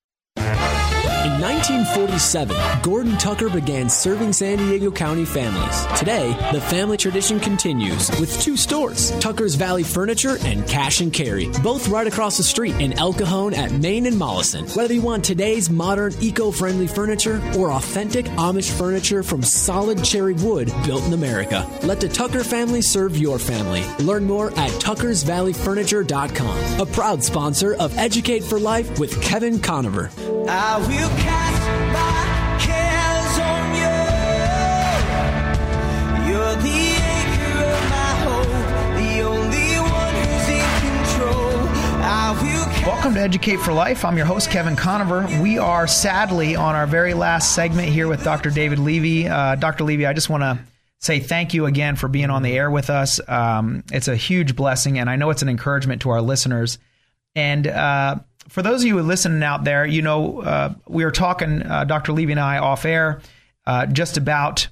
In nineteen forty-seven, Gordon Tucker began serving San Diego County families. Today, the family tradition continues with two stores, Tucker's Valley Furniture and Cash and Carry, both right across the street in El Cajon at Main and Mollison. Whether you want today's modern, eco-friendly furniture or authentic Amish furniture from solid cherry wood built in America, let the Tucker family serve your family. Learn more at tuckers valley furniture dot com, a proud sponsor of Educate for Life with Kevin Conover. I will cast my cares on you. You're the anchor of my hope, the only one who's in control. I will cast. Welcome to Educate for Life. I'm your host, Kevin Conover. We are sadly on our very last segment here with Doctor David Levy. Uh, Doctor Levy, I just want to say thank you again for being on the air with us. Um, it's a huge blessing, and I know it's an encouragement to our listeners. And uh For those of you who are listening out there, you know, uh, we were talking, uh, Doctor Levy and I, off air, uh, just about,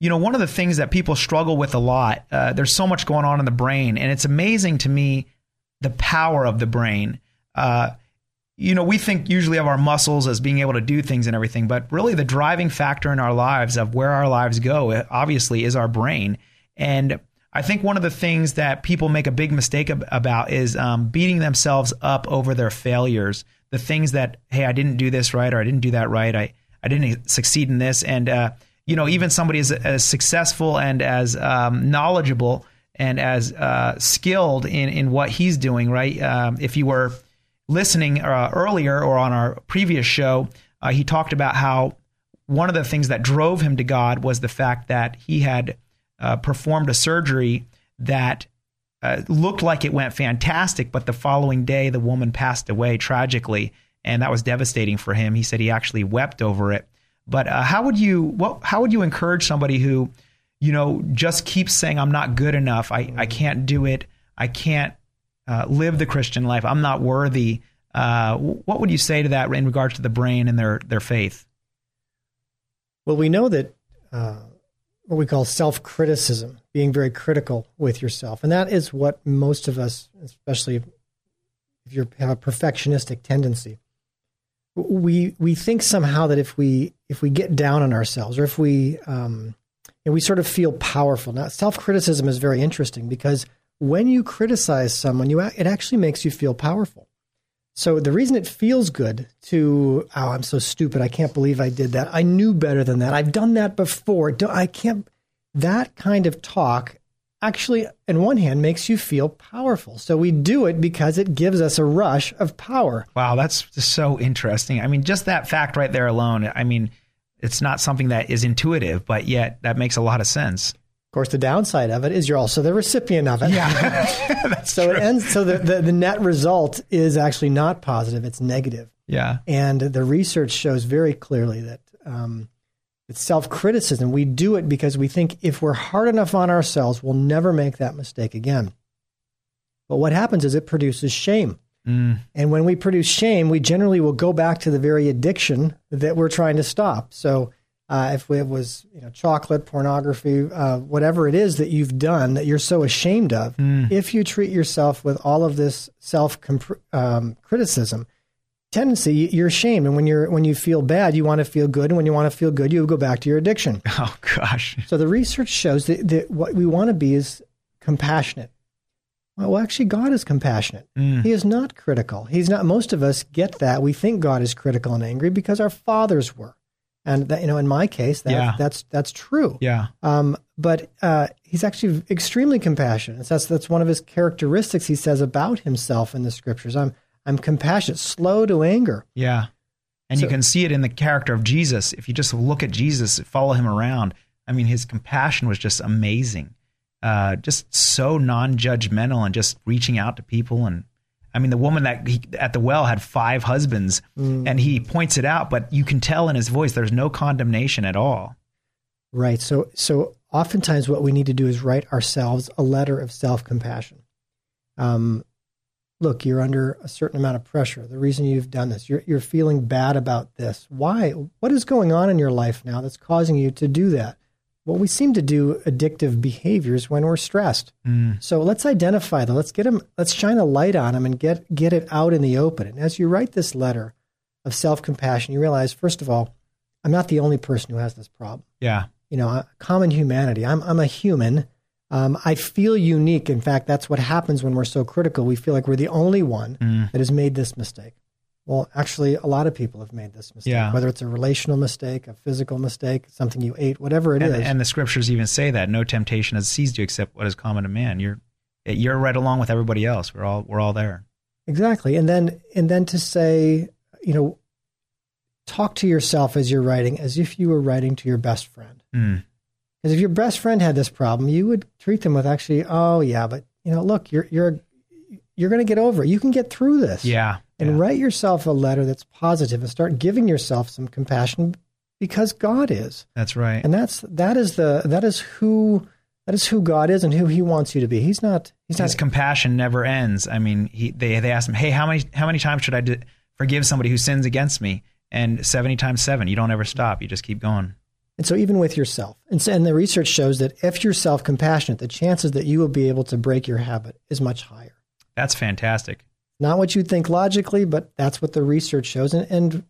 you know, one of the things that people struggle with a lot. Uh, there's so much going on in the brain, and it's amazing to me the power of the brain. Uh, you know, we think usually of our muscles as being able to do things and everything, but really the driving factor in our lives of where our lives go, obviously, is our brain. And I think one of the things that people make a big mistake about is um, beating themselves up over their failures, the things that, hey, I didn't do this right, or I didn't do that right, I, I didn't succeed in this. And, uh, you know, even somebody as, as successful and as um, knowledgeable and as uh, skilled in, in what he's doing, right? Um, if you were listening uh, earlier or on our previous show, uh, he talked about how one of the things that drove him to God was the fact that he had Uh, performed a surgery that uh, looked like it went fantastic, but the following day the woman passed away tragically, and that was devastating for him. He said he actually wept over it. But uh, how would you what how would you encourage somebody who, you know, just keeps saying, I'm not good enough, I, I can't do it, I can't uh, live the Christian life, I'm not worthy? Uh, what would you say to that in regards to the brain and their their faith? Well, we know that uh what we call self-criticism, being very critical with yourself. And that is what most of us, especially if you have a perfectionistic tendency, we we think somehow that if we if we get down on ourselves, or if we um, and we sort of feel powerful. Now, self-criticism is very interesting, because when you criticize someone, you it actually makes you feel powerful. So the reason it feels good to, oh, I'm so stupid, I can't believe I did that, I knew better than that, I've done that before, I can't, that kind of talk actually, on one hand, makes you feel powerful. So we do it because it gives us a rush of power. Wow, that's so interesting. I mean, just that fact right there alone, I mean, it's not something that is intuitive, but yet that makes a lot of sense. Of course, the downside of it is you're also the recipient of it. Yeah, that's so true. It ends, so the, the, the net result is actually not positive. It's negative. Yeah. And the research shows very clearly that um, it's self-criticism. We do it because we think if we're hard enough on ourselves, we'll never make that mistake again. But what happens is it produces shame. Mm. And when we produce shame, we generally will go back to the very addiction that we're trying to stop. So Uh, if it was, you know, chocolate, pornography, uh, whatever it is that you've done that you're so ashamed of, mm. if you treat yourself with all of this self-criticism um, tendency, you're ashamed. And when you're when you feel bad, you want to feel good. And when you want to feel good, you go back to your addiction. Oh, gosh. So the research shows that, that what we want to be is compassionate. Well, actually, God is compassionate. Mm. He is not critical. He's not. Most of us get that. We think God is critical and angry because our fathers were. And that, you know, in my case, that, yeah. that's that's true. Yeah. Um. But uh, he's actually extremely compassionate. That's that's one of his characteristics. He says about himself in the scriptures. I'm I'm compassionate, slow to anger. Yeah. And so, you can see it in the character of Jesus. If you just look at Jesus, follow him around. I mean, his compassion was just amazing. Uh, just so non-judgmental and just reaching out to people. And I I mean, the woman that he, at the well had five husbands, mm. and he points it out, but you can tell in his voice, there's no condemnation at all. Right. So, so oftentimes what we need to do is write ourselves a letter of self-compassion. Um, look, you're under a certain amount of pressure. The reason you've done this, you're, you're feeling bad about this. Why? What is going on in your life now that's causing you to do that? Well, we seem to do addictive behaviors when we're stressed. Mm. So let's identify them. Let's get them. Let's shine a light on them and get, get it out in the open. And as you write this letter of self-compassion, you realize, first of all, I'm not the only person who has this problem. Yeah. You know, common humanity. I'm, I'm a human. Um, I feel unique. In fact, that's what happens when we're so critical. We feel like we're the only one mm. that has made this mistake. Well, actually, a lot of people have made this mistake, yeah. whether it's a relational mistake, a physical mistake, something you ate, whatever it and, is. And the scriptures even say that no temptation has seized you except what is common to man. You're you're right along with everybody else. We're all we're all there. Exactly. And then and then to say, you know, talk to yourself as you're writing as if you were writing to your best friend. Mm. Because if your best friend had this problem, you would treat them with actually, oh yeah, but you know, look, you're you're you're going to get over it. You can get through this. Yeah. And yeah. write yourself a letter that's positive and start giving yourself some compassion because God is. That's right. And that's that is the that is who that is who God is and who he wants you to be. He's not he's his not, compassion never ends. I mean, he they they asked him, "Hey, how many how many times should I do, forgive somebody who sins against me?" And seventy times seven, you don't ever stop. You just keep going. And so even with yourself. And so, and the research shows that if you're self-compassionate, the chances that you will be able to break your habit is much higher. That's fantastic. Not what you'd think logically, but that's what the research shows, and, and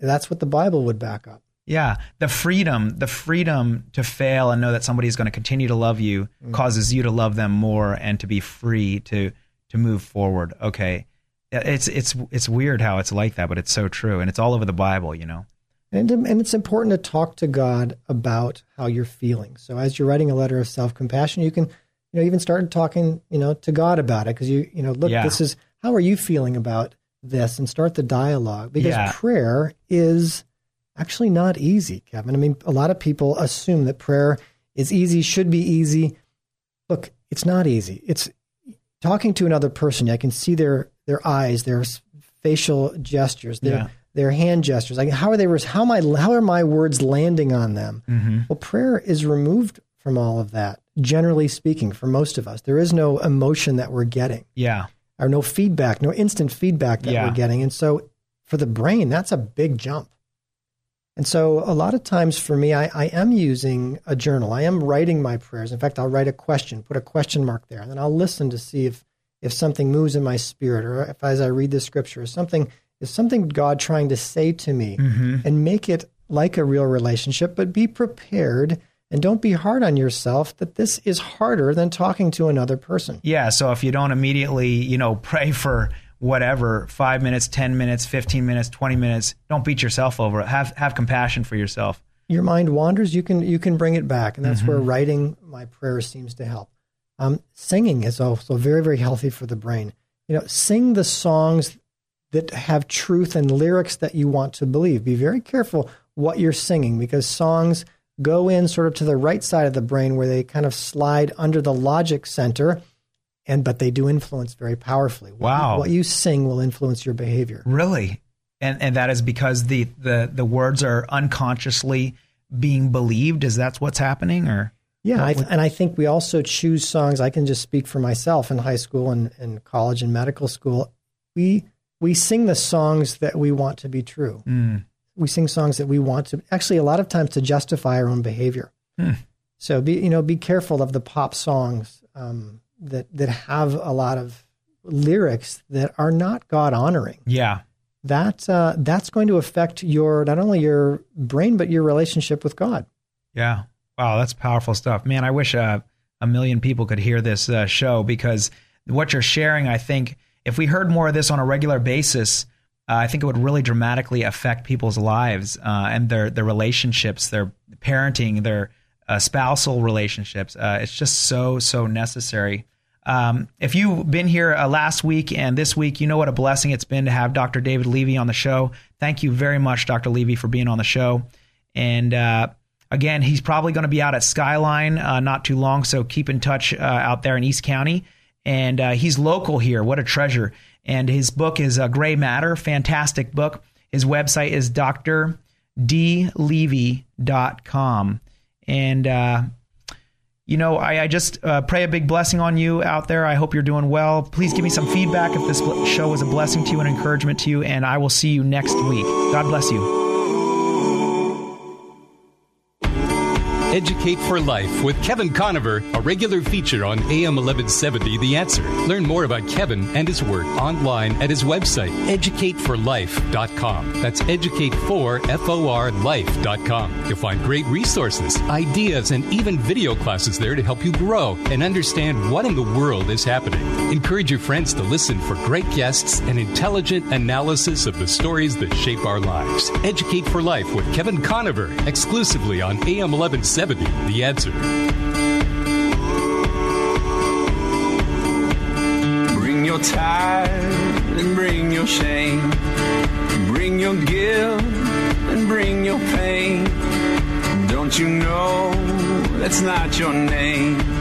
that's what the Bible would back up. Yeah, the freedom, the freedom to fail and know that somebody is going to continue to love you mm-hmm. causes you to love them more and to be free to to move forward. Okay, it's it's it's weird how it's like that, but it's so true, and it's all over the Bible, you know. And and it's important to talk to God about how you're feeling. So as you're writing a letter of self-compassion, you can, you know, even start talking, you know, to God about it because you you know, look, yeah. this is. How are you feeling about this? And start the dialogue because yeah. prayer is actually not easy, Kevin. I mean, a lot of people assume that prayer is easy, should be easy. Look, it's not easy. It's talking to another person. I can see their, their eyes, their facial gestures, their, yeah. their hand gestures. Like how are they, how am I, how are my words landing on them? Mm-hmm. Well, prayer is removed from all of that. Generally speaking, for most of us, there is no emotion that we're getting. Yeah. Or no feedback, no instant feedback that yeah. we're getting. And so for the brain, that's a big jump. And so a lot of times for me, I, I am using a journal. I am writing my prayers. In fact, I'll write a question, put a question mark there, and then I'll listen to see if if something moves in my spirit or if as I read the scripture, is something, is something God trying to say to me mm-hmm. and make it like a real relationship, but be prepared. And don't be hard on yourself that this is harder than talking to another person. Yeah, so if you don't immediately, you know, pray for whatever, five minutes, ten minutes, fifteen minutes, twenty minutes, don't beat yourself over it. Have have compassion for yourself. Your mind wanders, you can you can bring it back. And that's mm-hmm. where writing my prayers seems to help. Um, singing is also very, very healthy for the brain. You know, sing the songs that have truth and lyrics that you want to believe. Be very careful what you're singing because songs go in sort of to the right side of the brain where they kind of slide under the logic center, and but they do influence very powerfully. What wow. You, what you sing will influence your behavior. Really? And and that is because the, the, the words are unconsciously being believed? Is that what's happening? Or Yeah, I, and I think we also choose songs. I can just speak for myself in high school and, and college and medical school. We, we sing the songs that we want to be true. Mm. We sing songs that we want to, actually a lot of times to justify our own behavior. Hmm. So be, you know, be careful of the pop songs um, that, that have a lot of lyrics that are not God honoring. Yeah. That, uh, that's going to affect your, not only your brain, but your relationship with God. Yeah. Wow. That's powerful stuff, man. I wish uh, a million people could hear this uh, show because what you're sharing, I think if we heard more of this on a regular basis, Uh, I think it would really dramatically affect people's lives uh, and their their relationships, their parenting, their uh, spousal relationships. Uh, it's just so, so necessary. Um, if you've been here uh, last week and this week, you know what a blessing it's been to have Doctor David Levy on the show. Thank you very much, Doctor Levy, for being on the show. And uh, again, he's probably going to be out at Skyline uh, not too long, so keep in touch uh, out there in East County. And uh, he's local here. What a treasure. And his book is uh, Gray Matter, fantastic book. His website is Doctor D Levy dot com. And, uh, you know, I, I just uh, pray a big blessing on you out there. I hope you're doing well. Please give me some feedback if this show was a blessing to you and encouragement to you. And I will see you next week. God bless you. Educate for Life with Kevin Conover, a regular feature on A M eleven seventy The Answer. Learn more about Kevin and his work online at his website, educate for life dot com. That's educate for life dot com. You'll find great resources, ideas, and even video classes there to help you grow and understand what in the world is happening. Encourage your friends to listen for great guests and intelligent analysis of the stories that shape our lives. Educate for Life with Kevin Conover, exclusively on A M eleven seventy. The Answer. Bring your tithe and bring your shame. Bring your guilt and bring your pain. Don't you know that's not your name?